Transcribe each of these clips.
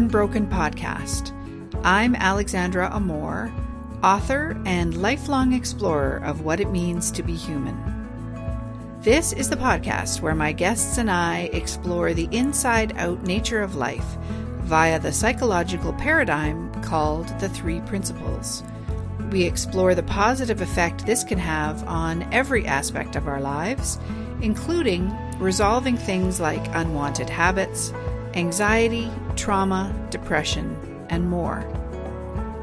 Unbroken podcast. I'm Alexandra Amor, author and lifelong explorer of what it means to be human. This is the podcast where my guests and I explore the inside-out nature of life via the psychological paradigm called the Three Principles. We explore the positive effect this can have on every aspect of our lives, including resolving things like unwanted habits, anxiety, trauma, depression, and more.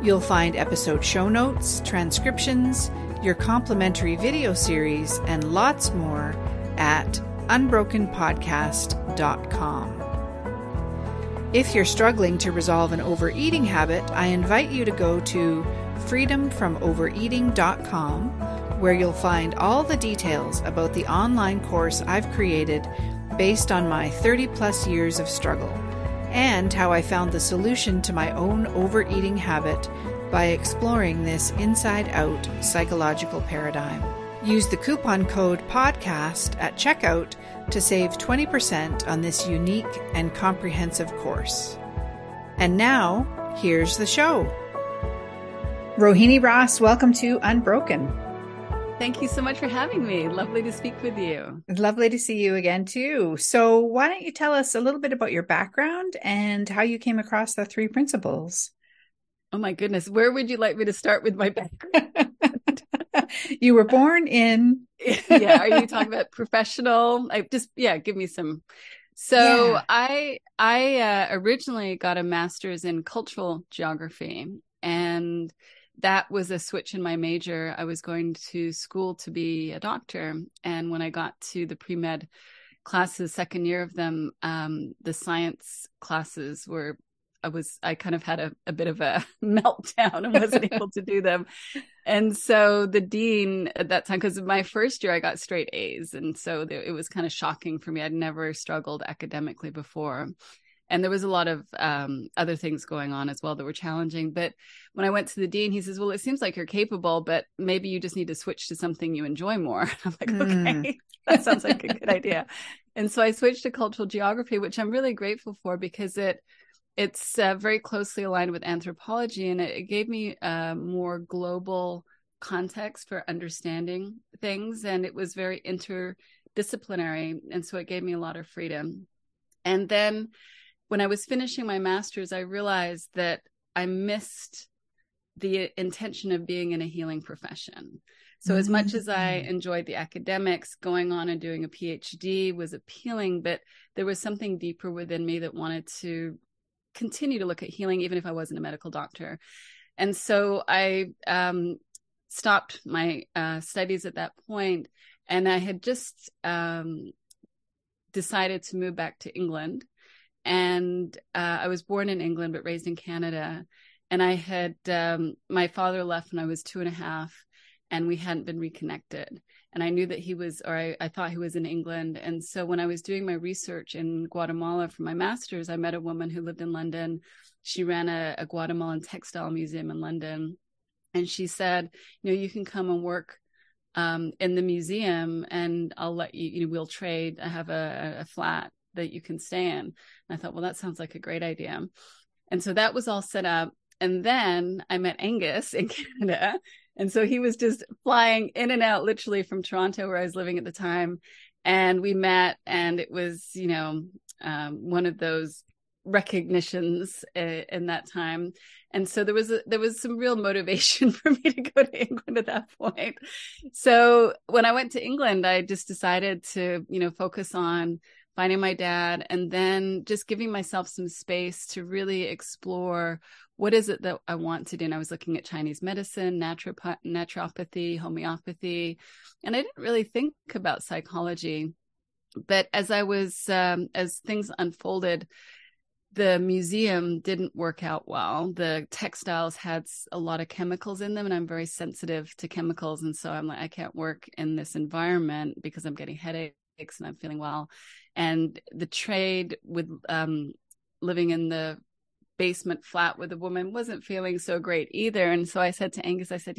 You'll find episode show notes, transcriptions, your complimentary video series, and lots more at unbrokenpodcast.com. If you're struggling to resolve an overeating habit, I invite you to go to freedomfromovereating.com, where you'll find all the details about the online course I've created based on my 30-plus years of struggle, and how I found the solution to my own overeating habit by exploring this inside-out psychological paradigm. Use the coupon code PODCAST at checkout to save 20% on this unique and comprehensive course. And now, here's the show. Rohini Ross, welcome to Unbroken. Thank you so much for having me. Lovely to speak with you. Lovely to see you again, too. So why don't you tell us a little bit about your background and how you came across the Three Principles? Oh, my goodness. Where would you like me to start with my background? You were born in... Yeah. Are you talking about professional? Give me some. So yeah. I originally got a master's in cultural geography, and that was a switch in my major. I was going to school to be a doctor. And when I got to the pre-med classes, second year of them, the science classes were, I kind of had a bit of a meltdown and wasn't able to do them. And so the dean at that time, because my first year I got straight A's. And so it was kind of shocking for me. I'd never struggled academically before. And there was a lot of other things going on as well that were challenging. But when I went to the dean, he says, well, it seems like you're capable, but maybe you just need to switch to something you enjoy more. I'm like, okay, that sounds like a good idea. And so I switched to cultural geography, which I'm really grateful for because it's very closely aligned with anthropology. And it gave me a more global context for understanding things. And it was very interdisciplinary. And so it gave me a lot of freedom. And then when I was finishing my master's, I realized that I missed the intention of being in a healing profession. So as much as I enjoyed the academics, going on and doing a PhD was appealing, but there was something deeper within me that wanted to continue to look at healing, even if I wasn't a medical doctor. And so I stopped my studies at that point, and I had just decided to move back to England. And I was born in England, but raised in Canada. And I had, my father left when I was 2.5, and we hadn't been reconnected. And I knew that he was, or I thought he was in England. And so when I was doing my research in Guatemala for my master's, I met a woman who lived in London. She ran a Guatemalan textile museum in London. And she said, you know, you can come and work in the museum, and I'll let you, we'll trade. I have a flat that you can stay in. And I thought, well, that sounds like a great idea. And so that was all set up. And then I met Angus in Canada. And so he was just flying in and out, literally from Toronto, where I was living at the time. And we met, and it was, one of those recognitions in that time. And so there was some real motivation for me to go to England at that point. So when I went to England, I just decided to, focus on finding my dad, and then just giving myself some space to really explore what is it that I want to do. And I was looking at Chinese medicine, naturopathy, homeopathy, and I didn't really think about psychology. But as I was, as things unfolded, the museum didn't work out well. The textiles had a lot of chemicals in them, and I'm very sensitive to chemicals. And so I'm like, I can't work in this environment because I'm getting headaches and I'm feeling well. And the trade with living in the basement flat with a woman wasn't feeling so great either. And so I said to Angus, I said,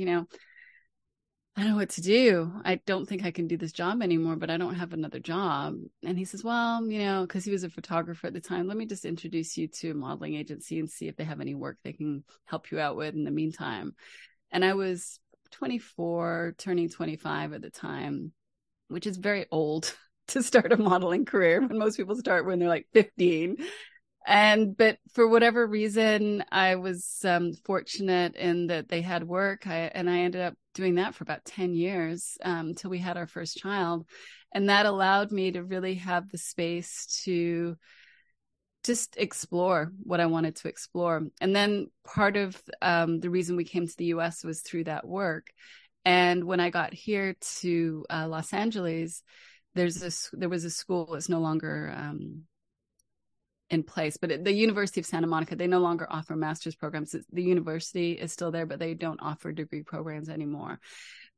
I don't know what to do. I don't think I can do this job anymore, but I don't have another job. And he says, well, you know, because he was a photographer at the time, let me just introduce you to a modeling agency and see if they have any work they can help you out with in the meantime. And I was 24, turning 25 at the time, which is very old to start a modeling career when most people start when they're like 15. But for whatever reason, I was fortunate in that they had work. I ended up doing that for about 10 years till we had our first child. And that allowed me to really have the space to just explore what I wanted to explore. And then part of the reason we came to the US was through that work. And when I got here to Los Angeles, there was a school that's no longer in place, but the University of Santa Monica, they no longer offer master's programs. The university is still there, but they don't offer degree programs anymore.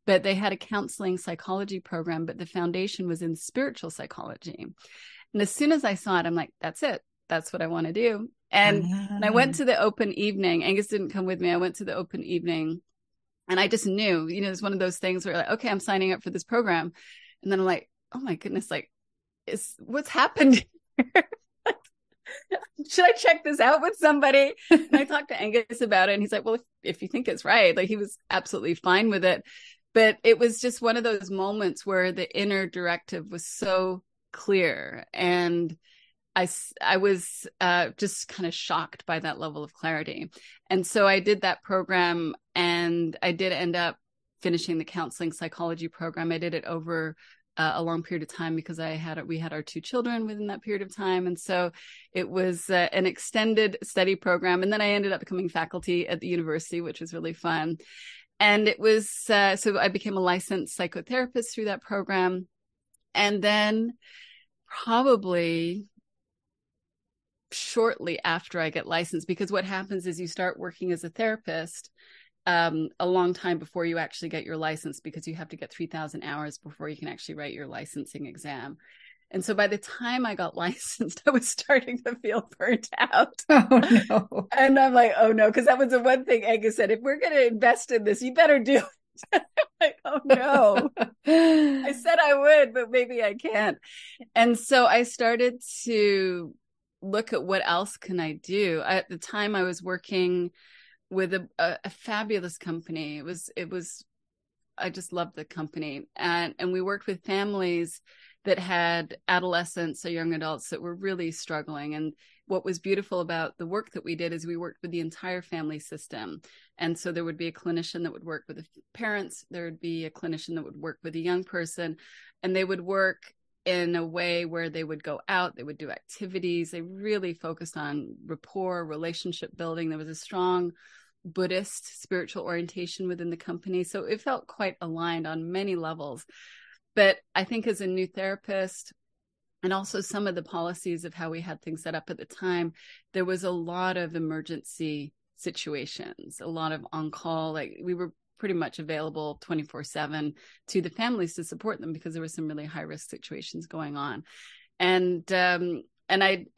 But they had a counseling psychology program, but the foundation was in spiritual psychology. And as soon as I saw it, I'm like, that's it. That's what I want to do. And I went to the open evening. Angus didn't come with me. I went to the open evening and I just knew, you know, it's one of those things where like, okay, I'm signing up for this program. And then I'm like, oh my goodness, like, what's happened here? Should I check this out with somebody? And I talked to Angus about it. And he's like, well, if you think it's right, like he was absolutely fine with it. But it was just one of those moments where the inner directive was so clear. And I was just kind of shocked by that level of clarity. And so I did that program and I did end up finishing the counseling psychology program. I did it over a long period of time because we had our two children within that period of time. And so it was an extended study program. And then I ended up becoming faculty at the university, which was really fun. And it was, so I became a licensed psychotherapist through that program. And then probably shortly after I get licensed, because what happens is you start working as a therapist a long time before you actually get your license, because you have to get 3,000 hours before you can actually write your licensing exam. And so by the time I got licensed, I was starting to feel burnt out. Oh, no. And I'm like, oh, no, because that was the one thing Angus said, if we're going to invest in this, you better do it. I'm like, oh no, I said I would, but maybe I can't. And so I started to look at what else can I do. At the time I was working with a fabulous company. It was, I just loved the company. And we worked with families that had adolescents or young adults that were really struggling. And what was beautiful about the work that we did is we worked with the entire family system. And so there would be a clinician that would work with the parents. There would be a clinician that would work with a young person, and they would work in a way where they would go out, they would do activities. They really focused on rapport, relationship building. There was a strong Buddhist spiritual orientation within the company. So it felt quite aligned on many levels. But I think as a new therapist, and also some of the policies of how we had things set up at the time, there was a lot of emergency situations, a lot of on-call. Like we were pretty much available 24/7 to the families to support them, because there were some really high-risk situations going on. And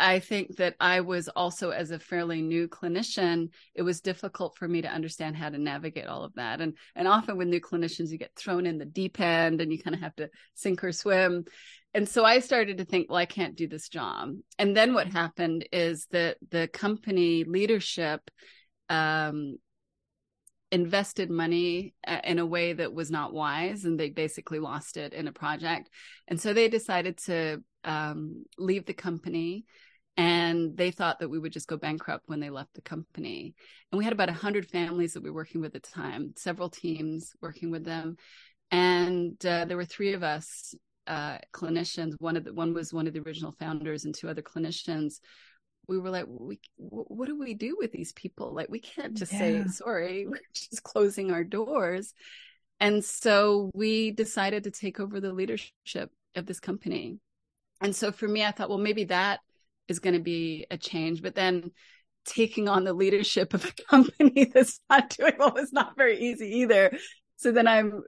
I think that I was also, as a fairly new clinician, it was difficult for me to understand how to navigate all of that. And often with new clinicians, you get thrown in the deep end and you kind of have to sink or swim. And so I started to think, well, I can't do this job. And then what happened is that the company leadership invested money in a way that was not wise, and they basically lost it in a project. And so they decided to leave the company, and they thought that we would just go bankrupt when they left the company. And we had about 100 families that we were working with at the time, several teams working with them. And there were three of us clinicians. One was one of the original founders and two other clinicians. We were like, what do we do with these people? Like, we can't just say, sorry, we're just closing our doors. And so we decided to take over the leadership of this company. And so for me, I thought, well, maybe that is going to be a change. But then taking on the leadership of a company that's not doing well was not very easy either. So then I'm,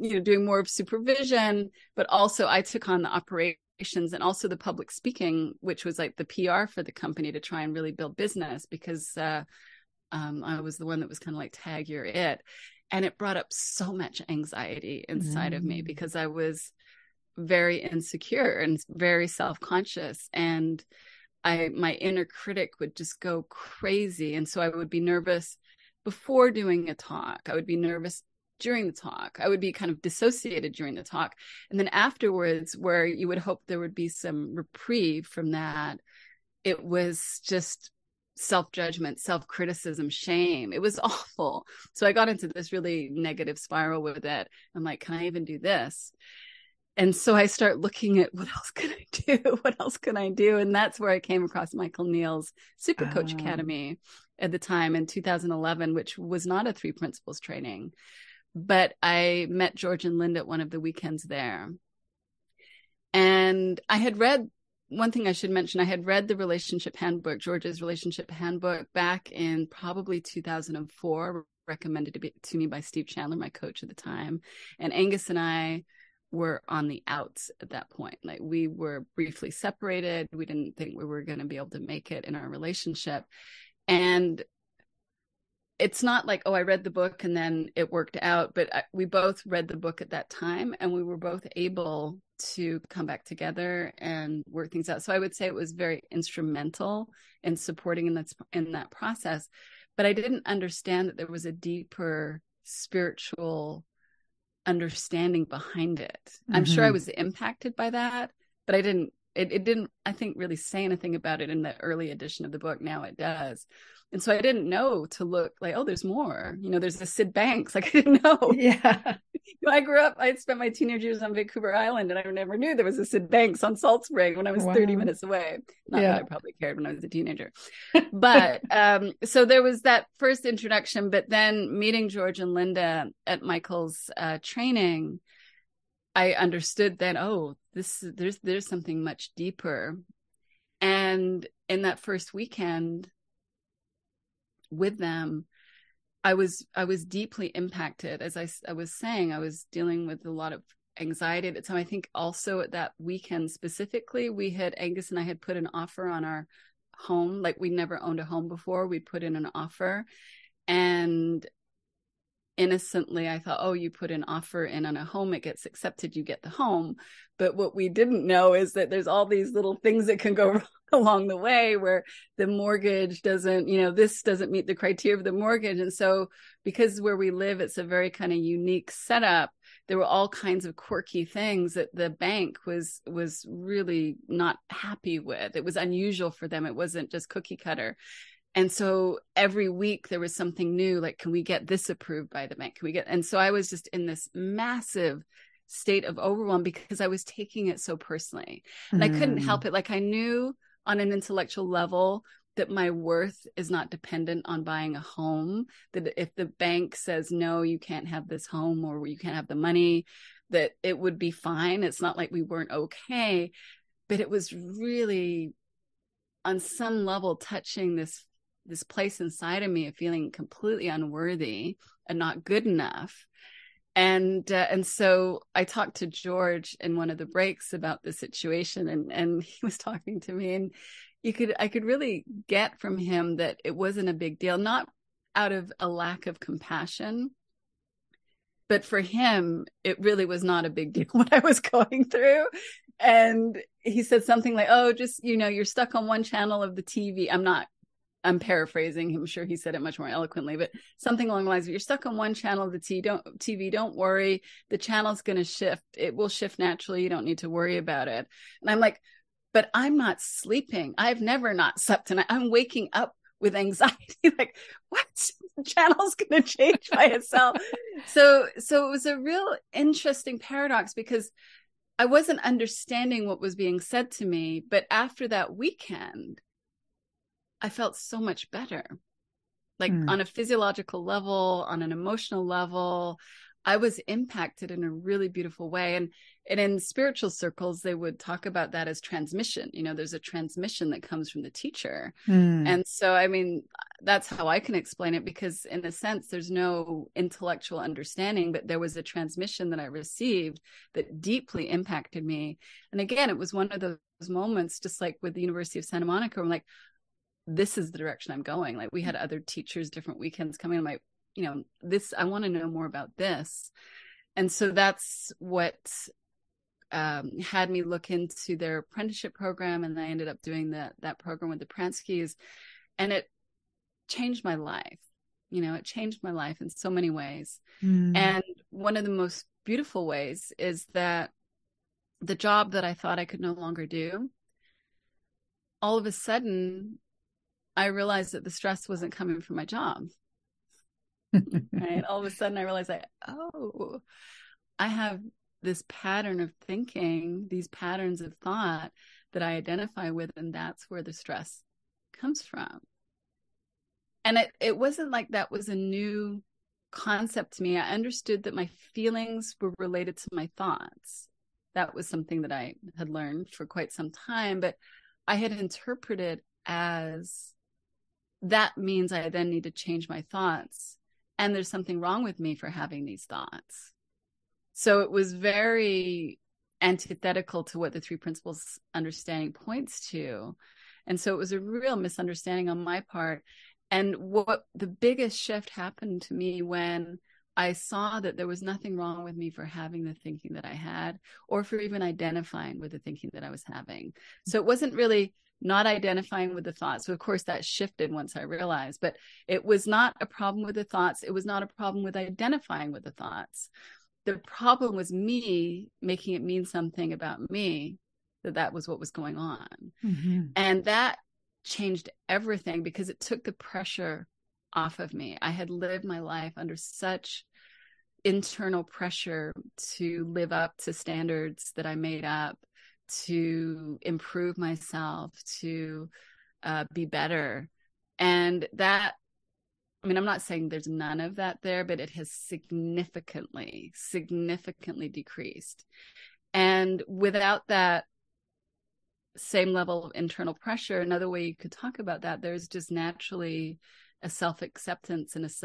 doing more of supervision, but also I took on the operation. And also the public speaking, which was like the PR for the company to try and really build business, because I was the one that was kind of like, tag, you're it. And it brought up so much anxiety inside of me because I was very insecure and very self-conscious, and my inner critic would just go crazy. And so I would be nervous before doing a talk. I would be nervous during the talk. I would be kind of dissociated during the talk. And then afterwards, where you would hope there would be some reprieve from that, it was just self-judgment, self-criticism, shame. It was awful. So I got into this really negative spiral with it. I'm like, can I even do this? And so I start looking at what else can I do? What else can I do? And that's where I came across Michael Neal's Supercoach Academy at the time in 2011, which was not a 3 principles training. But I met George and Linda at one of the weekends there. And I had read, one thing I should mention, I had read the relationship handbook, George's relationship handbook, back in probably 2004, recommended to me by Steve Chandler, my coach at the time. And Angus and I were on the outs at that point. Like, we were briefly separated. We didn't think we were going to be able to make it in our relationship. And it's not like, oh, I read the book and then it worked out, but we both read the book at that time, and we were both able to come back together and work things out. So I would say it was very instrumental in supporting in that process. But I didn't understand that there was a deeper spiritual understanding behind it. Mm-hmm. I'm sure I was impacted by that, but I didn't, it didn't, I think, really say anything about it in the early edition of the book. Now it does. And so I didn't know to look like, oh, there's more, you know, there's a Sid Banks. Like, I didn't know. Yeah. I grew up, I spent my teenage years on Vancouver Island, and I never knew there was a Sid Banks on Salt Spring when I was 30 minutes away. Not that I probably cared when I was a teenager. But so there was that first introduction, but then meeting George and Linda at Michael's training, I understood then, oh, there's something much deeper. And in that first weekend with them, I was deeply impacted. As I was saying, I was dealing with a lot of anxiety at the time. I think also at that weekend specifically, Angus and I had put an offer on our home. Like, we never owned a home before. We put in an offer, and innocently I thought, oh, you put an offer in on a home, it gets accepted, you get the home. But what we didn't know is that there's all these little things that can go wrong along the way, where the mortgage doesn't, you know, this doesn't meet the criteria of the mortgage. And so, because where we live, it's a very kind of unique setup, there were all kinds of quirky things that the bank was really not happy with. It was unusual for them. It wasn't just cookie cutter. And so every week there was something new, like, can we get this approved by the bank? And so I was just in this massive state of overwhelm because I was taking it so personally, and I couldn't help it. Like, I knew on an intellectual level that my worth is not dependent on buying a home, that if the bank says, no, you can't have this home, or you can't have the money, that it would be fine. It's not like we weren't okay, but it was really on some level touching this place inside of me of feeling completely unworthy and not good enough. And so I talked to George in one of the breaks about the situation, and he was talking to me, and I could really get from him that it wasn't a big deal, not out of a lack of compassion, but for him, it really was not a big deal what I was going through. And he said something like, oh, just, you know, you're stuck on one channel of the TV. I'm paraphrasing. I'm sure he said it much more eloquently, but something along the lines of, you're stuck on one channel of the TV. Don't worry. The channel's going to shift. It will shift naturally. You don't need to worry about it. And I'm like, but I'm not sleeping. I've never not slept. And I'm waking up with anxiety. Like, what? The channel's going to change by itself. So it was a real interesting paradox, because I wasn't understanding what was being said to me. But after that weekend, I felt so much better, like on a physiological level, on an emotional level. I was impacted in a really beautiful way. And in spiritual circles, they would talk about that as transmission. You know, there's a transmission that comes from the teacher. And so, I mean, that's how I can explain it, because in a sense, there's no intellectual understanding, but there was a transmission that I received that deeply impacted me. And again, it was one of those moments, just like with the University of Santa Monica, I'm like, this is the direction I'm going. Like, we had other teachers, different weekends coming. I'm like, you know, this, I want to know more about this. And so that's what had me look into their apprenticeship program. And I ended up doing that program with the Pranskys, and it changed my life. You know, it changed my life in so many ways. Mm. And one of the most beautiful ways is that the job that I thought I could no longer do, all of a sudden, I realized that the stress wasn't coming from my job. Right? All of a sudden, I realized that, oh, I have this pattern of thinking, these patterns of thought that I identify with, and that's where the stress comes from. And it wasn't like that was a new concept to me. I understood that my feelings were related to my thoughts. That was something that I had learned for quite some time, but I had interpreted as that means I then need to change my thoughts, and there's something wrong with me for having these thoughts. So it was very antithetical to what the three principles understanding points to. And so it was a real misunderstanding on my part. And what the biggest shift happened to me when I saw that there was nothing wrong with me for having the thinking that I had, or for even identifying with the thinking that I was having. So it wasn't really not identifying with the thoughts. So of course that shifted once I realized, but it was not a problem with the thoughts. It was not a problem with identifying with the thoughts. The problem was me making it mean something about me, that was what was going on. Mm-hmm. And that changed everything, because it took the pressure off of me. I had lived my life under such internal pressure to live up to standards that I made up, to improve myself, to be better. And that, I mean, I'm not saying there's none of that there, but it has significantly decreased. And without that same level of internal pressure, another way you could talk about that, there's just naturally a self-acceptance and it's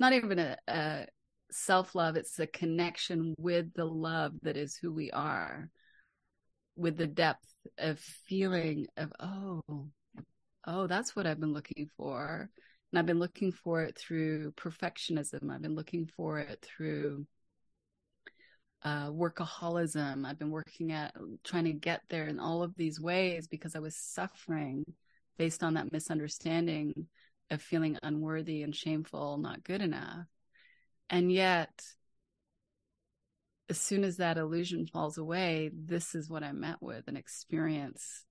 not even a self-love, it's a connection with the love that is who we are, with the depth of feeling of, oh, that's what I've been looking for. And I've been looking for it through perfectionism. I've been looking for it through workaholism. I've been trying to get there in all of these ways, because I was suffering based on that misunderstanding of feeling unworthy and shameful, not good enough. And yet, as soon as that illusion falls away, this is what I met with, an experience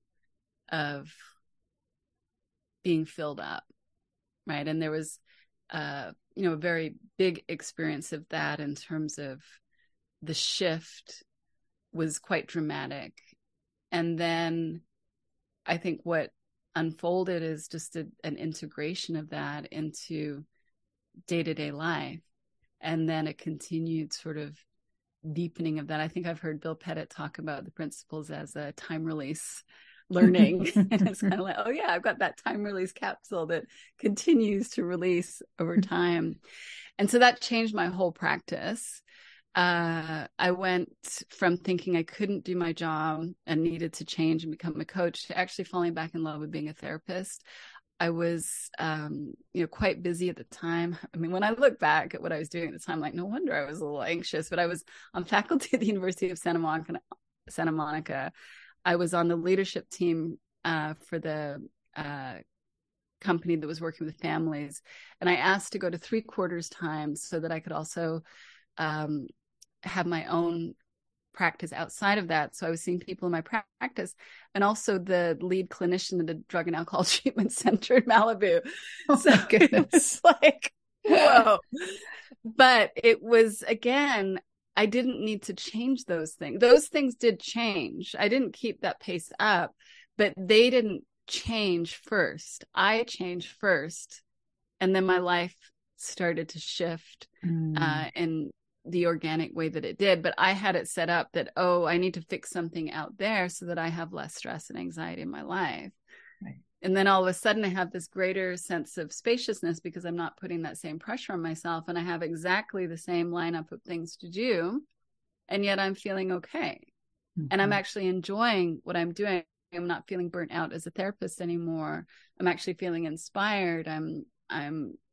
of being filled up, right? And there was, a very big experience of that in terms of the shift was quite dramatic. And then I think what unfolded is just an integration of that into day-to-day life, and then a continued sort of deepening of that. I think I've heard Bill Pettit talk about the principles as a time release learning. And it's kind of like, oh yeah, I've got that time release capsule that continues to release over time. And so that changed my whole practice. I went from thinking I couldn't do my job and needed to change and become a coach to actually falling back in love with being a therapist. I was, quite busy at the time. I mean, when I look back at what I was doing at the time, like, no wonder I was a little anxious. But I was on faculty at the University of Santa Monica. I was on the leadership team for the company that was working with families. And I asked to go to 3/4 time so that I could also have my own practice outside of that. So I was seeing people in my practice, and also the lead clinician at the Drug and Alcohol Treatment Center in Malibu. Oh, so it's like, whoa. But it was, again, I didn't need to change those things. Those things did change. I didn't keep that pace up, but they didn't change first. I changed first. And then my life started to shift in the organic way that it did. But I had it set up that, I need to fix something out there so that I have less stress and anxiety in my life. Right. And then all of a sudden I have this greater sense of spaciousness, because I'm not putting that same pressure on myself, and I have exactly the same lineup of things to do. And yet I'm feeling okay. Mm-hmm. And I'm actually enjoying what I'm doing. I'm not feeling burnt out as a therapist anymore. I'm actually feeling inspired. I'm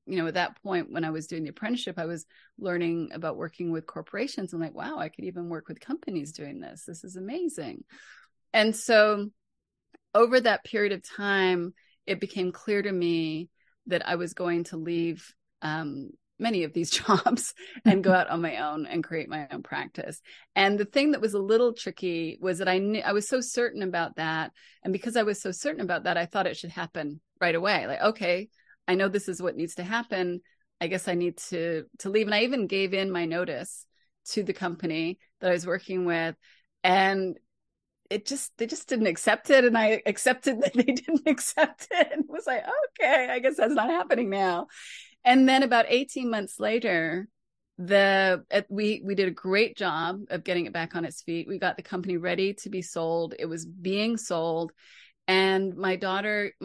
you know, at that point when I was doing the apprenticeship, I was learning about working with corporations. I'm like, wow, I could even work with companies doing this. This is amazing. And so over that period of time, it became clear to me that I was going to leave many of these jobs and go out on my own and create my own practice. And the thing that was a little tricky was that I knew I was so certain about that. And because I was so certain about that, I thought it should happen right away. Like, okay, I know this is what needs to happen. I guess I need to leave. And I even gave in my notice to the company that I was working with. And they just didn't accept it. And I accepted that they didn't accept it. And was like, okay, I guess that's not happening now. And then about 18 months later, we did a great job of getting it back on its feet. We got the company ready to be sold. It was being sold. And my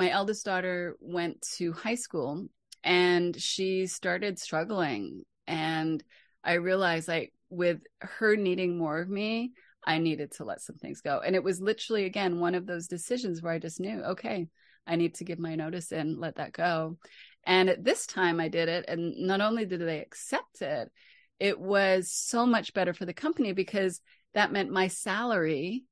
eldest daughter went to high school and she started struggling. And I realized, like, with her needing more of me, I needed to let some things go. And it was literally, again, one of those decisions where I just knew, okay, I need to give my notice and let that go. And at this time I did it. And not only did they accept it, it was so much better for the company because that meant my salary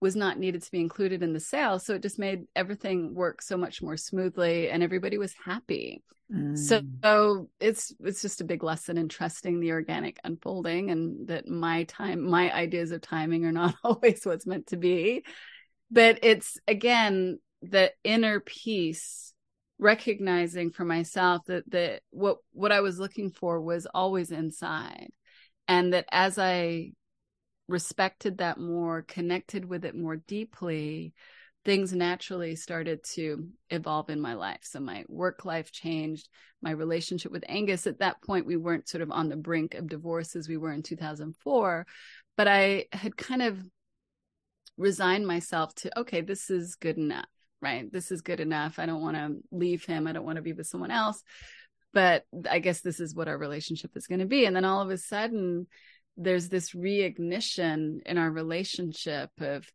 was not needed to be included in the sale. So it just made everything work so much more smoothly and everybody was happy. Mm. So it's just a big lesson in trusting the organic unfolding and that my ideas of timing are not always what's meant to be. But it's, again, the inner peace, recognizing for myself that what I was looking for was always inside. And that as I respected that more, connected with it more deeply, things naturally started to evolve in my life. So my work life changed, my relationship with Angus. At that point, we weren't sort of on the brink of divorce as we were in 2004, but I had kind of resigned myself to, okay, this is good enough, right? This is good enough. I don't want to leave him. I don't want to be with someone else, but I guess this is what our relationship is going to be. And then all of a sudden, there's this reignition in our relationship of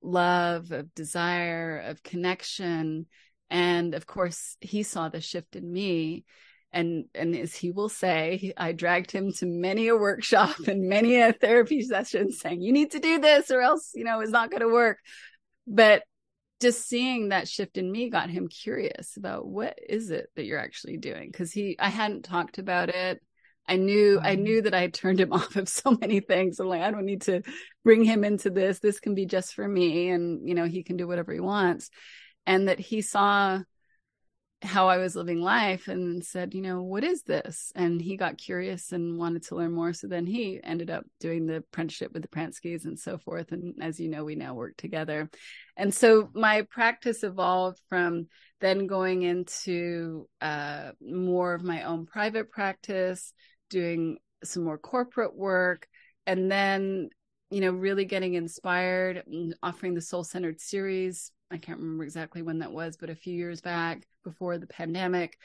love, of desire, of connection. And of course, he saw the shift in me. And as he will say, I dragged him to many a workshop and many a therapy session saying, you need to do this or else, you know, it's not going to work. But just seeing that shift in me got him curious about what is it that you're actually doing? Because I hadn't talked about it. I knew that I had turned him off of so many things. I'm like, I don't need to bring him into this. This can be just for me. And, you know, he can do whatever he wants. And that he saw how I was living life and said, you know, what is this? And he got curious and wanted to learn more. So then he ended up doing the apprenticeship with the Pranskys and so forth. And as you know, we now work together. And so my practice evolved from then going into more of my own private practice, doing some more corporate work, and then, you know, really getting inspired and offering the soul-centered series. I can't remember exactly when that was, but a few years back before the pandemic,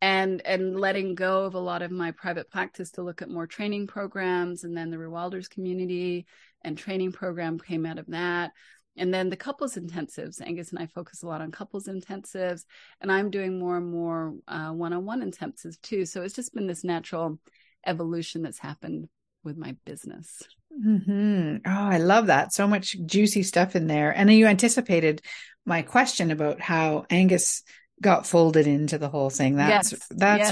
and letting go of a lot of my private practice to look at more training programs. And then the Rewilders community and training program came out of that. And then the couples intensives, Angus and I focus a lot on couples intensives, and I'm doing more and more one-on-one intensives too. So it's just been this natural evolution that's happened with my business. Mm-hmm. Oh, I love that. So much juicy stuff in there. And you anticipated my question about how Angus got folded into the whole thing. That's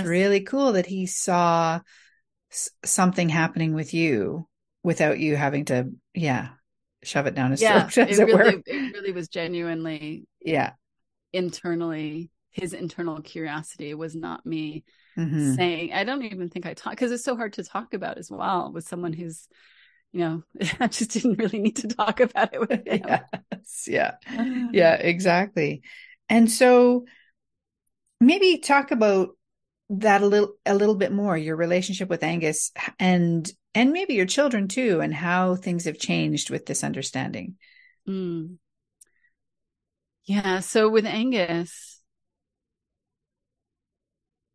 really cool that he saw something happening with you without you having to, shove it down his throat. It really was genuinely internally, his internal curiosity. It was not me saying, I don't even think I talk, because it's so hard to talk about as well with someone who's, you know, I just didn't really need to talk about it with him. Yes, yeah, exactly. And so maybe talk about that a little bit more, your relationship with Angus and maybe your children too, and how things have changed with this understanding. Mm. Yeah. So with Angus,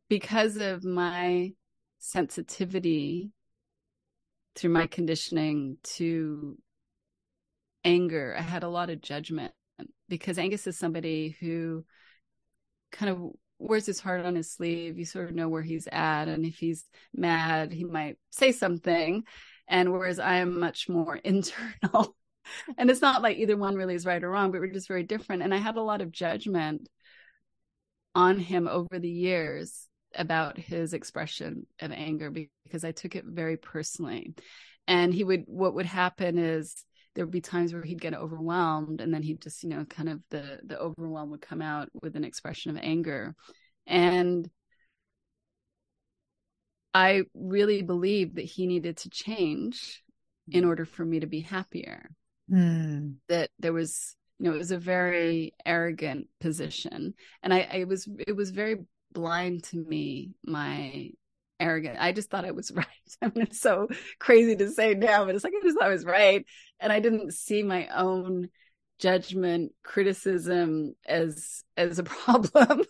because of my sensitivity through my conditioning to anger, I had a lot of judgment because Angus is somebody who kind of wears his heart on his sleeve. You sort of know where he's at, and if he's mad, he might say something. And whereas I am much more internal. And it's not like either one really is right or wrong, but we're just very different. And I had a lot of judgment on him over the years about his expression of anger, because I took it very personally. And what would happen is there would be times where he'd get overwhelmed, and then he'd just, you know, kind of the overwhelm would come out with an expression of anger. And I really believed that he needed to change in order for me to be happier. Mm. That there was, you know, it was a very arrogant position. And it was very blind to me, my arrogance. I just thought I was right. I mean, it's so crazy to say now, but it's like, I just thought I was right. And I didn't see my own judgment, criticism as a problem.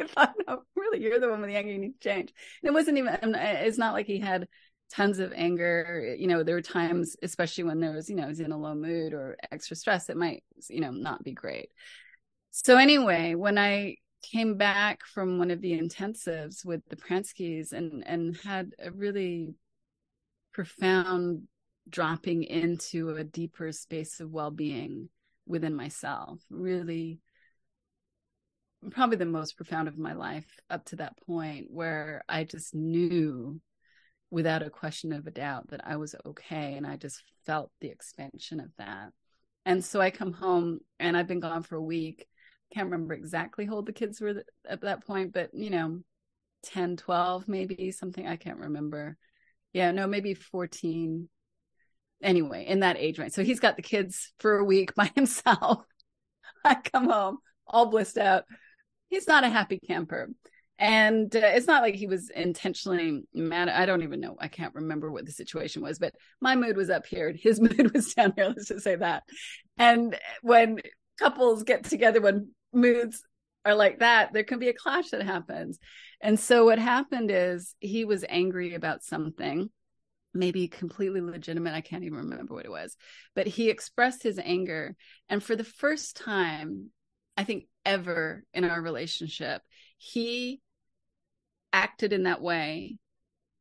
I thought, no, really, you're the one with the anger, you need to change. And it wasn't even, it's not like he had tons of anger. You know, there were times, especially when there was, you know, he's in a low mood or extra stress, it might, you know, not be great. So anyway, when I came back from one of the intensives with the Pranskys and had a really profound dropping into a deeper space of well-being within myself, really probably the most profound of my life up to that point, where I just knew without a question of a doubt that I was okay. And I just felt the expansion of that. And so I come home, and I've been gone for a week. Can't remember exactly how old the kids were at that point, but, you know, 10, 12, maybe something. I can't remember. Yeah, no, maybe 14. Anyway, in that age range. So he's got the kids for a week by himself. I come home all blissed out. He's not a happy camper. And it's not like he was intentionally mad. I don't even know. I can't remember what the situation was, but my mood was up here and his mood was down here. Let's just say that. And when couples get together, when moods are like that, there can be a clash that happens. And so what happened is he was angry about something, maybe completely legitimate. I can't even remember what it was, but he expressed his anger. And for the first time, I think ever in our relationship, he acted in that way,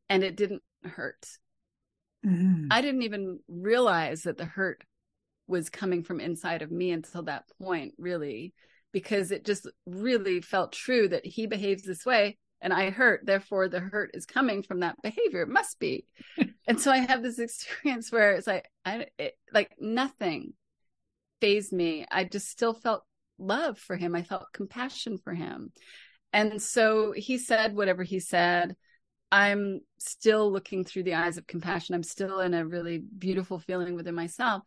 and it didn't hurt. Mm-hmm. I didn't even realize that the hurt was coming from inside of me until that point, really, because it just really felt true that he behaves this way and I hurt. Therefore, the hurt is coming from that behavior. It must be. And so I have this experience where it's like, nothing fazed me. I just still felt love for him. I felt compassion for him. And so he said whatever he said. I'm still looking through the eyes of compassion. I'm still in a really beautiful feeling within myself.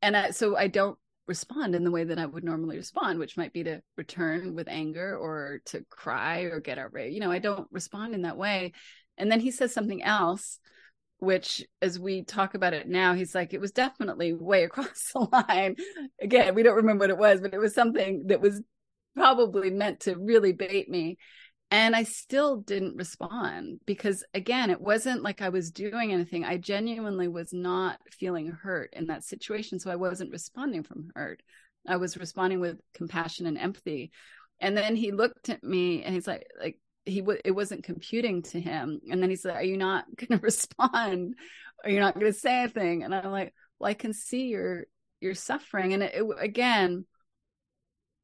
And so I don't respond in the way that I would normally respond, which might be to return with anger or to cry or get outraged. You know, I don't respond in that way. And then he says something else, which as we talk about it now, he's like, it was definitely way across the line. Again, we don't remember what it was, but it was something that was probably meant to really bait me. And I still didn't respond because, again, it wasn't like I was doing anything. I genuinely was not feeling hurt in that situation. So I wasn't responding from hurt. I was responding with compassion and empathy. And then he looked at me and he's like it wasn't computing to him. And then he said, are you not going to respond? Are you not going to say anything? And I'm like, well, I can see your suffering. And it, again,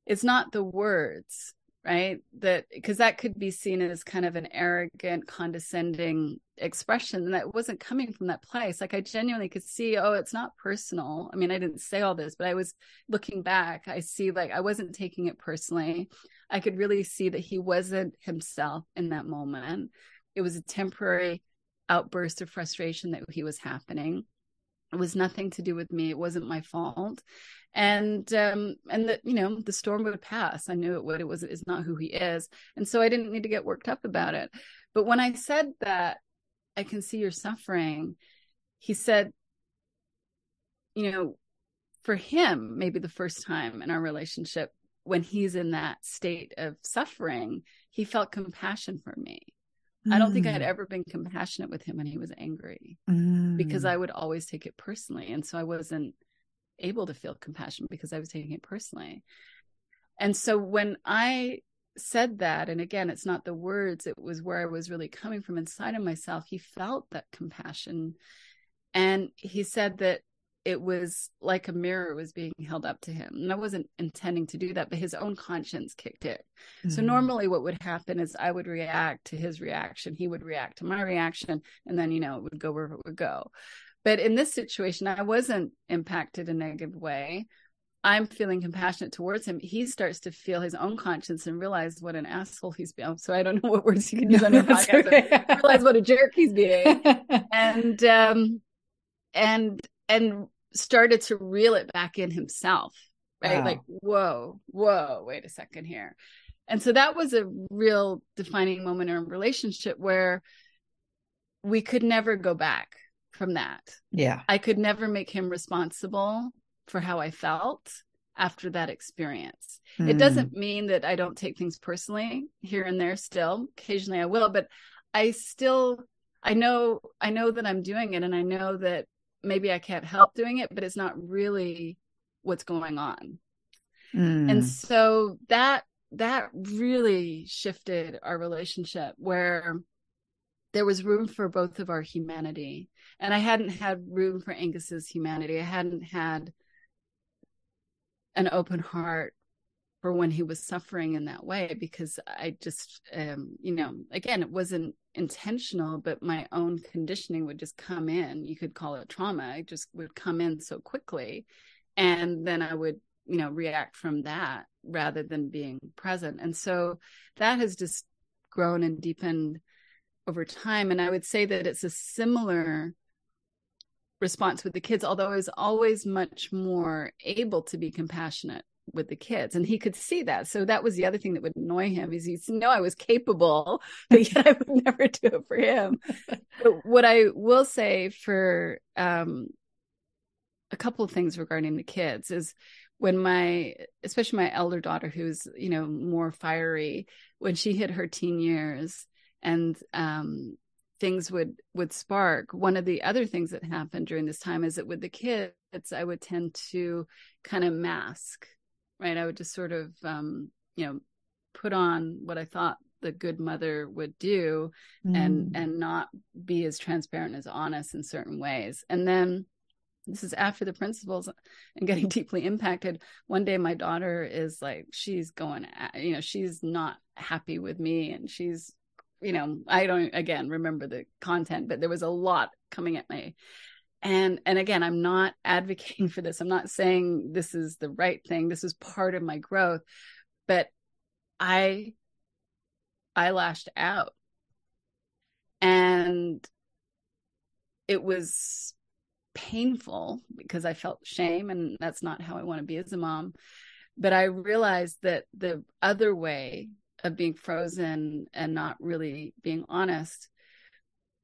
it's not the words. Right? Because that could be seen as kind of an arrogant, condescending expression, and that wasn't coming from that place. Like I genuinely could see, oh, it's not personal. I mean, I didn't say all this, but I was looking back. I see, like, I wasn't taking it personally. I could really see that he wasn't himself in that moment. It was a temporary outburst of frustration that he was happening. It was nothing to do with me. It wasn't my fault. And that, you know, the storm would pass. I knew it would. It was, it's not who he is. And so I didn't need to get worked up about it. But when I said that, I can see your suffering, he said, you know, for him, maybe the first time in our relationship, when he's in that state of suffering, he felt compassion for me. I don't think I had ever been compassionate with him when he was angry because I would always take it personally. And so I wasn't able to feel compassion because I was taking it personally. And so when I said that, and again, it's not the words, it was where I was really coming from inside of myself, he felt that compassion. And he said that it was like a mirror was being held up to him. And I wasn't intending to do that, but his own conscience kicked it. Mm-hmm. So normally what would happen is I would react to his reaction. He would react to my reaction. And then, you know, it would go wherever it would go. But in this situation, I wasn't impacted in a negative way. I'm feeling compassionate towards him. He starts to feel his own conscience and realize what an asshole he's being. So I don't know what words you can use on your podcast. Okay. Realize what a jerk he's being. And started to reel it back in himself, right? Wow. Like, whoa, wait a second here. And so that was a real defining moment in our relationship where we could never go back from that. Yeah. I could never make him responsible for how I felt after that experience. Mm. It doesn't mean that I don't take things personally here and there still. Occasionally I will, but I know that I'm doing it, and I know that maybe I can't help doing it, but it's not really what's going on. Mm. And so that really shifted our relationship, where there was room for both of our humanity. And I hadn't had room for Angus's humanity. I hadn't had an open heart for when he was suffering in that way, because I just, again, it wasn't intentional, but my own conditioning would just come in. You could call it trauma. It just would come in so quickly. And then I would, react from that rather than being present. And so that has just grown and deepened over time. And I would say that it's a similar response with the kids, although I was always much more able to be compassionate with the kids, and he could see that. So that was the other thing that would annoy him, is he'd know I was capable, but yet I would never do it for him. But what I will say for a couple of things regarding the kids is, when especially my elder daughter, who's, more fiery, when she hit her teen years and things would spark, one of the other things that happened during this time is that with the kids, I would tend to kind of mask. Right. I would just sort of, put on what I thought the good mother would do, and not be as transparent, as honest in certain ways. And then this is after the principles and getting deeply impacted. One day my daughter is like, she's going, she's not happy with me, and she's, I don't again remember the content, but there was a lot coming at me. And again, I'm not advocating for this. I'm not saying this is the right thing. This is part of my growth, but I lashed out, and it was painful because I felt shame, and that's not how I want to be as a mom. But I realized that the other way of being frozen and not really being honest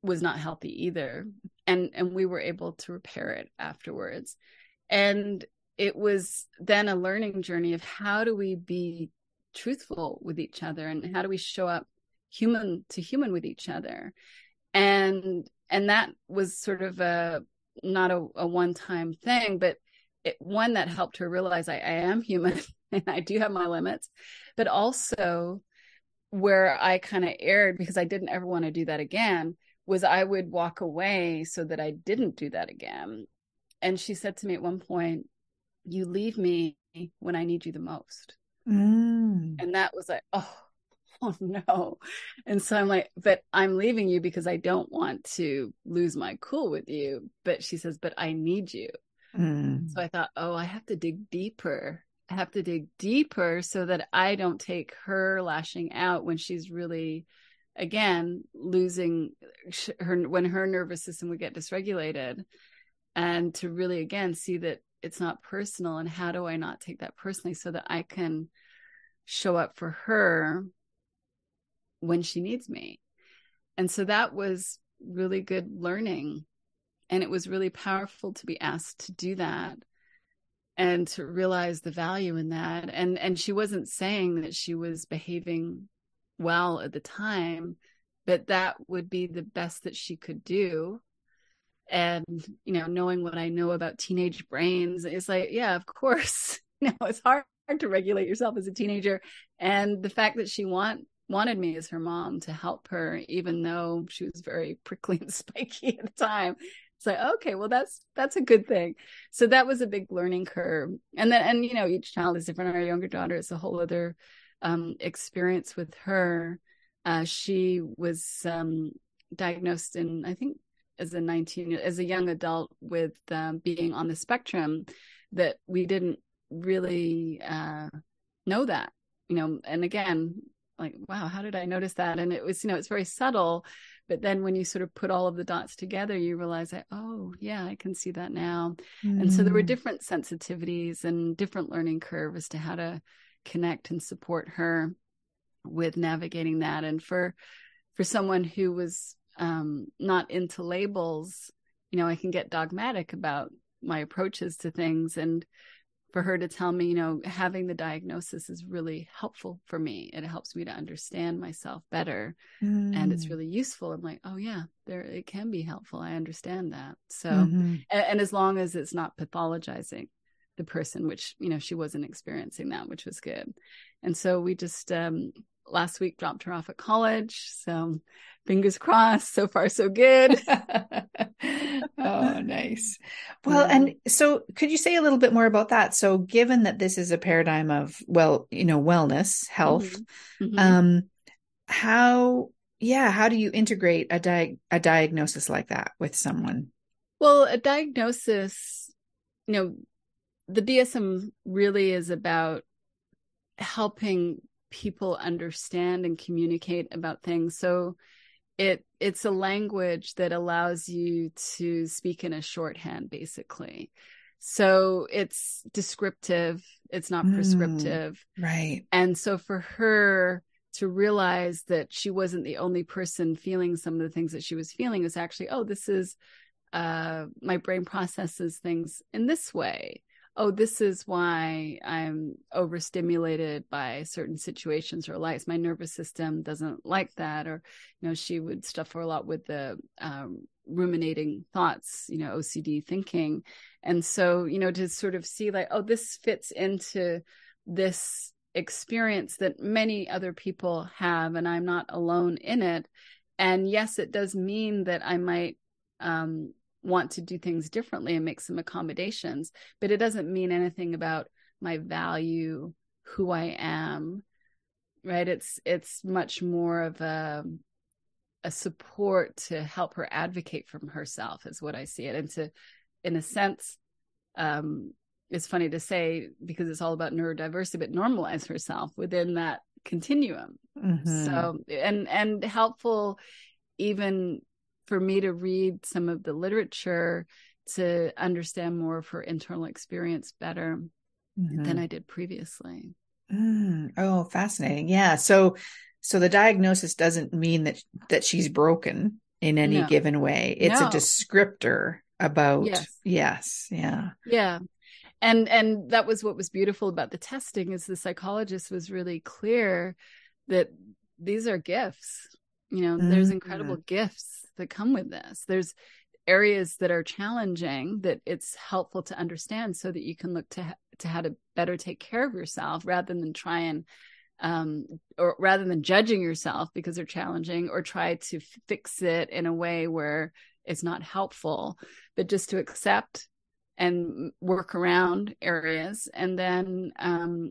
was not healthy either. And we were able to repair it afterwards. And it was then a learning journey of how do we be truthful with each other, and how do we show up human to human with each other. And that was sort of not a one-time thing, but one that helped her realize I am human and I do have my limits, but also where I kind of erred, because I didn't ever want to do that again, was I would walk away so that I didn't do that again. And she said to me at one point, "You leave me when I need you the most." Mm. And that was like, oh no. And so I'm like, but I'm leaving you because I don't want to lose my cool with you. But she says, but I need you. Mm. So I thought, I have to dig deeper. I have to dig deeper so that I don't take her lashing out when she's really, again, losing her, when her nervous system would get dysregulated, and to really, again, see that it's not personal, and how do I not take that personally so that I can show up for her when she needs me. And so that was really good learning. And it was really powerful to be asked to do that and to realize the value in that. And she wasn't saying that she was behaving well at the time, but that would be the best that she could do. and, you know, knowing what I know about teenage brains, it's like, yeah, of course, you know, it's hard to regulate yourself as a teenager. And the fact that she wanted me as her mom to help her, even though she was very prickly and spiky at the time. It's like, okay, well, that's a good thing. So that was a big learning curve. And then, and, you know, each child is different. Our younger daughter is a whole other experience with her. She was diagnosed in, I think, as a young adult with being on the spectrum, that we didn't really know that, you know. And again, like, wow, how did I notice that? And it was, you know, it's very subtle. But then when you sort of put all of the dots together, you realize that, oh, yeah, I can see that now. Mm-hmm. And so there were different sensitivities and different learning curve as to how to connect and support her with navigating that. And for someone who was not into labels, you know, I can get dogmatic about my approaches to things. And for her to tell me, you know, having the diagnosis is really helpful for me. It helps me to understand myself better. Mm. And it's really useful. I'm like, oh yeah, it can be helpful. I understand that. So, mm-hmm. and as long as it's not pathologizing the person, which, you know, she wasn't experiencing that, which was good. And so we just, last week dropped her off at college. So fingers crossed, so far so good. Oh, nice. Well, and so could you say a little bit more about that? So given that this is a paradigm of, well, you know, wellness, health, mm-hmm. How do you integrate a diagnosis like that with someone? Well, a diagnosis, you know, the DSM really is about helping people understand and communicate about things. So it's a language that allows you to speak in a shorthand, basically. So it's descriptive, it's not prescriptive. Right. And so for her to realize that she wasn't the only person feeling some of the things that she was feeling, is actually, oh, this is my brain processes things in this way. Oh, this is why I'm overstimulated by certain situations or lights. My nervous system doesn't like that. Or, you know, she would suffer a lot with the ruminating thoughts, you know, OCD thinking. And so, you know, to sort of see like, oh, this fits into this experience that many other people have, and I'm not alone in it. And yes, it does mean that I might, want to do things differently and make some accommodations, but it doesn't mean anything about my value, who I am, right? It's much more of a support to help her advocate for herself is what I see it. And to, in a sense, it's funny to say because it's all about neurodiversity, but normalize herself within that continuum. Mm-hmm. So, and helpful even for me to read some of the literature to understand more of her internal experience better mm-hmm. than I did previously. Mm. Oh, fascinating. Yeah. So the diagnosis doesn't mean that she's broken in any given way. It's a descriptor about, yes. Yeah. Yeah. And that was what was beautiful about the testing, is the psychologist was really clear that these are gifts. You know, there's incredible gifts that come with this. There's areas that are challenging that it's helpful to understand so that you can look to how to better take care of yourself rather than try and, or rather than judging yourself because they're challenging, or try to fix it in a way where it's not helpful, but just to accept and work around areas and then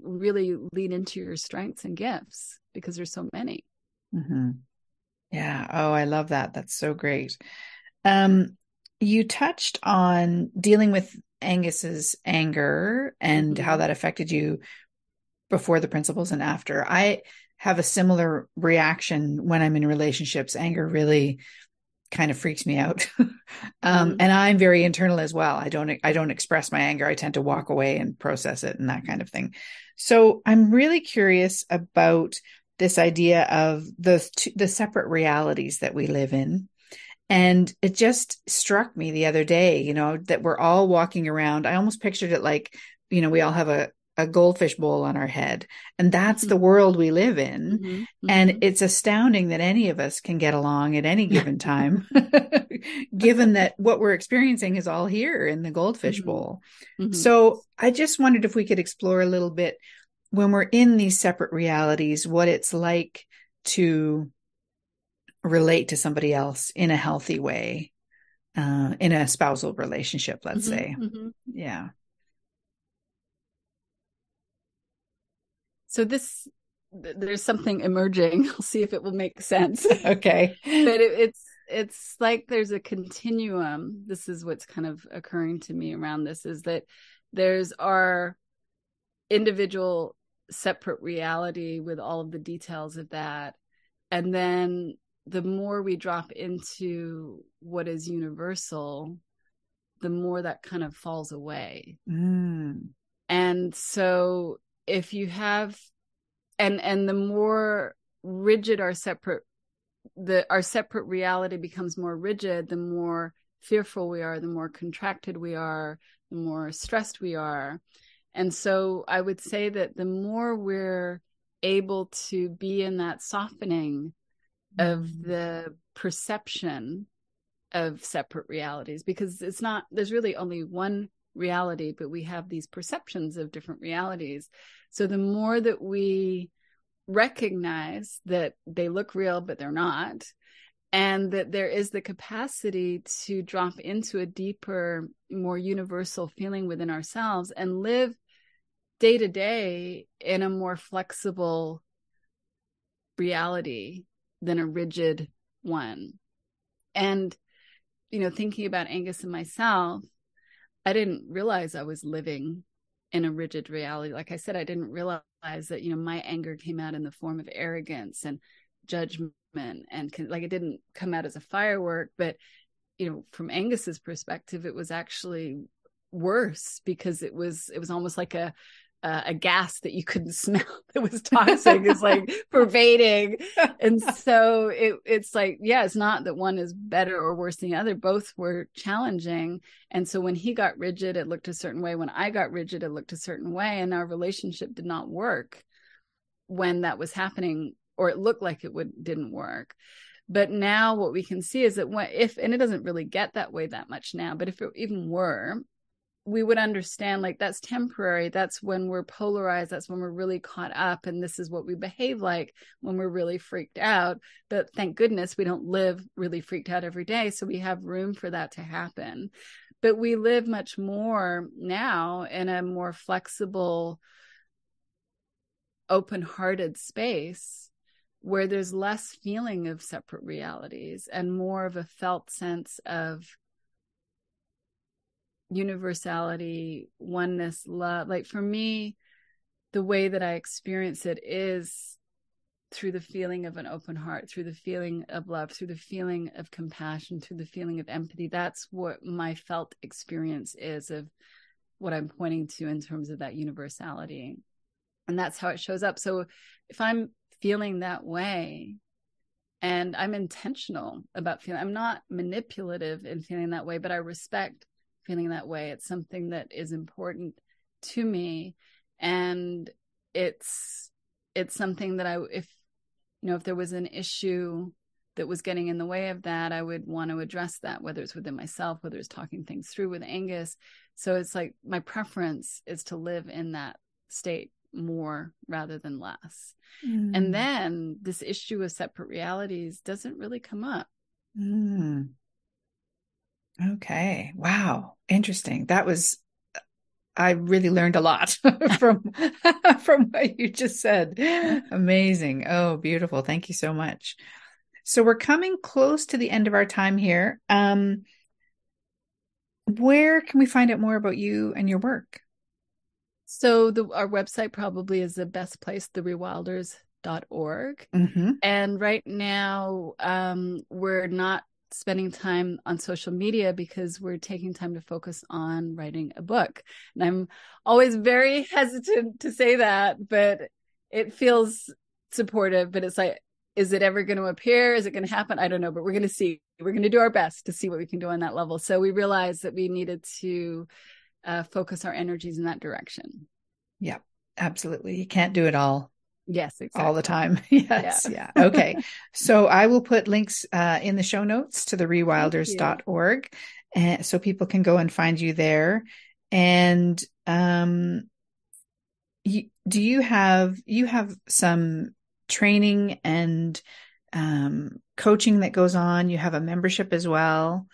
really lean into your strengths and gifts because there's so many. Mm-hmm. Yeah. Oh, I love that. That's so great. You touched on dealing with Angus's anger and how that affected you before the principles and after. I have a similar reaction when I'm in relationships. Anger really kind of freaks me out. And I'm very internal as well. I don't express my anger. I tend to walk away and process it and that kind of thing. So I'm really curious about this idea of the separate realities that we live in. And it just struck me the other day, you know, that we're all walking around. I almost pictured it like, you know, we all have a a goldfish bowl on our head. And that's the world we live in. And it's astounding that any of us can get along at any given time, given that what we're experiencing is all here in the goldfish bowl. So I just wondered if we could explore a little bit, when we're in these separate realities, what it's like to relate to somebody else in a healthy way, in a spousal relationship, let's say. Yeah. So this, there's something emerging. I'll see if it will make sense. Okay. But it's like there's a continuum. This is what's kind of occurring to me around this, is that there's our individual separate reality with all of the details of that. And then the more we drop into what is universal, the more that kind of falls away. And so if you have, and the more rigid our separate reality becomes more rigid, the more fearful we are, the more contracted we are, the more stressed we are. And so I would say that the more we're able to be in that softening of the perception of separate realities, because it's not, there's really only one reality, but we have these perceptions of different realities. So the more that we recognize that they look real, but they're not, and that there is the capacity to drop into a deeper, more universal feeling within ourselves and live day to day in a more flexible reality than a rigid one. And, you know, thinking about Angus and myself, I didn't realize I was living in a rigid reality. Like I said, I didn't realize that, you know, my anger came out in the form of arrogance and judgment, and like, it didn't come out as a firework, but, you know, from Angus's perspective, it was actually worse, because it was almost like a gas that you couldn't smell, that was toxic. It's like pervading. And so it's like, yeah, it's not that one is better or worse than the other. Both were challenging. And so when he got rigid, it looked a certain way. When I got rigid, it looked a certain way. And our relationship did not work when that was happening, or it looked like it didn't work. But now what we can see is that and it doesn't really get that way that much now, but if it even were, we would understand, like, that's temporary. That's when we're polarized. That's when we're really caught up. And this is what we behave like when we're really freaked out. But thank goodness we don't live really freaked out every day. So we have room for that to happen. But we live much more now in a more flexible, open-hearted space, where there's less feeling of separate realities and more of a felt sense of universality, oneness, love. Like, for me, the way that I experience it is through the feeling of an open heart, through the feeling of love, through the feeling of compassion, through the feeling of empathy. That's what my felt experience is of what I'm pointing to in terms of that universality. And that's how it shows up. So if I'm feeling that way, and I'm intentional about feeling, I'm not manipulative in feeling that way, but I respect feeling that way. It's something that is important to me. And it's something that if there was an issue that was getting in the way of that, I would want to address that, whether it's within myself, whether it's talking things through with Angus. So it's like, my preference is to live in that state more rather than less. And then this issue of separate realities doesn't really come up. Okay. Wow. Interesting. I really learned a lot from what you just said. Amazing. Oh, beautiful. Thank you so much. So we're coming close to the end of our time here. Where can we find out more about you and your work? So our website probably is the best place, therewilders.org. And right now, we're not spending time on social media because we're taking time to focus on writing a book. And I'm always very hesitant to say that, but it feels supportive. But it's like, is it ever going to appear? Is it going to happen? I don't know, but we're going to see. We're going to do our best to see what we can do on that level. So we realized that we needed to focus our energies in that direction. Yeah, absolutely. You can't do it all. Yes, exactly. All the time. Yes. Yeah. Yeah. Okay. So I will put links in the show notes to the rewilders.org. And so people can go and find you there. And you have some training and coaching that goes on. You have a membership as well.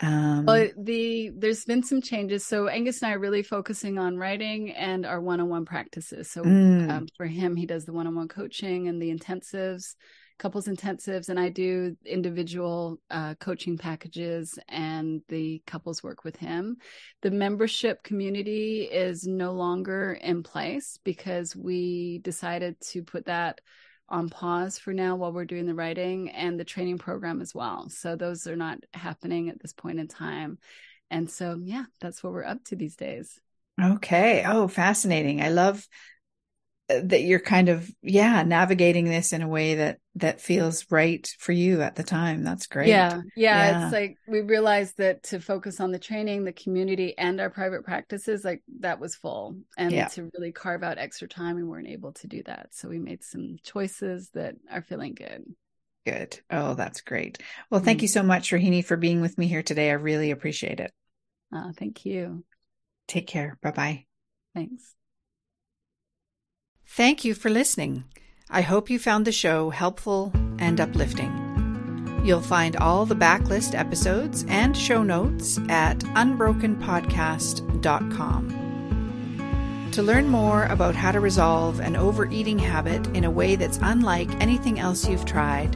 There's been some changes. So Angus and I are really focusing on writing and our one-on-one practices. So for him, he does the one-on-one coaching and the intensives, couples intensives, and I do individual coaching packages and the couples work with him. The membership community is no longer in place because we decided to put that on pause for now while we're doing the writing and the training program as well. So those are not happening at this point in time. And so, yeah, that's what we're up to these days. Okay. Oh, fascinating. I love that you're kind of, navigating this in a way that feels right for you at the time. That's great. Yeah. It's like, we realized that to focus on the training, the community and our private practices, like that was full, and to really carve out extra time, we weren't able to do that. So we made some choices that are feeling good. Good. Oh, that's great. Well, thank you so much, Rohini, for being with me here today. I really appreciate it. Thank you. Take care. Bye-bye. Thanks. Thank you for listening. I hope you found the show helpful and uplifting. You'll find all the backlist episodes and show notes at unbrokenpodcast.com. To learn more about how to resolve an overeating habit in a way that's unlike anything else you've tried,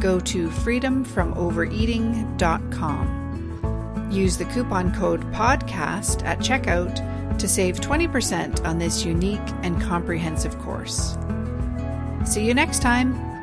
go to freedomfromovereating.com. Use the coupon code PODCAST at checkout to save 20% on this unique and comprehensive course. See you next time.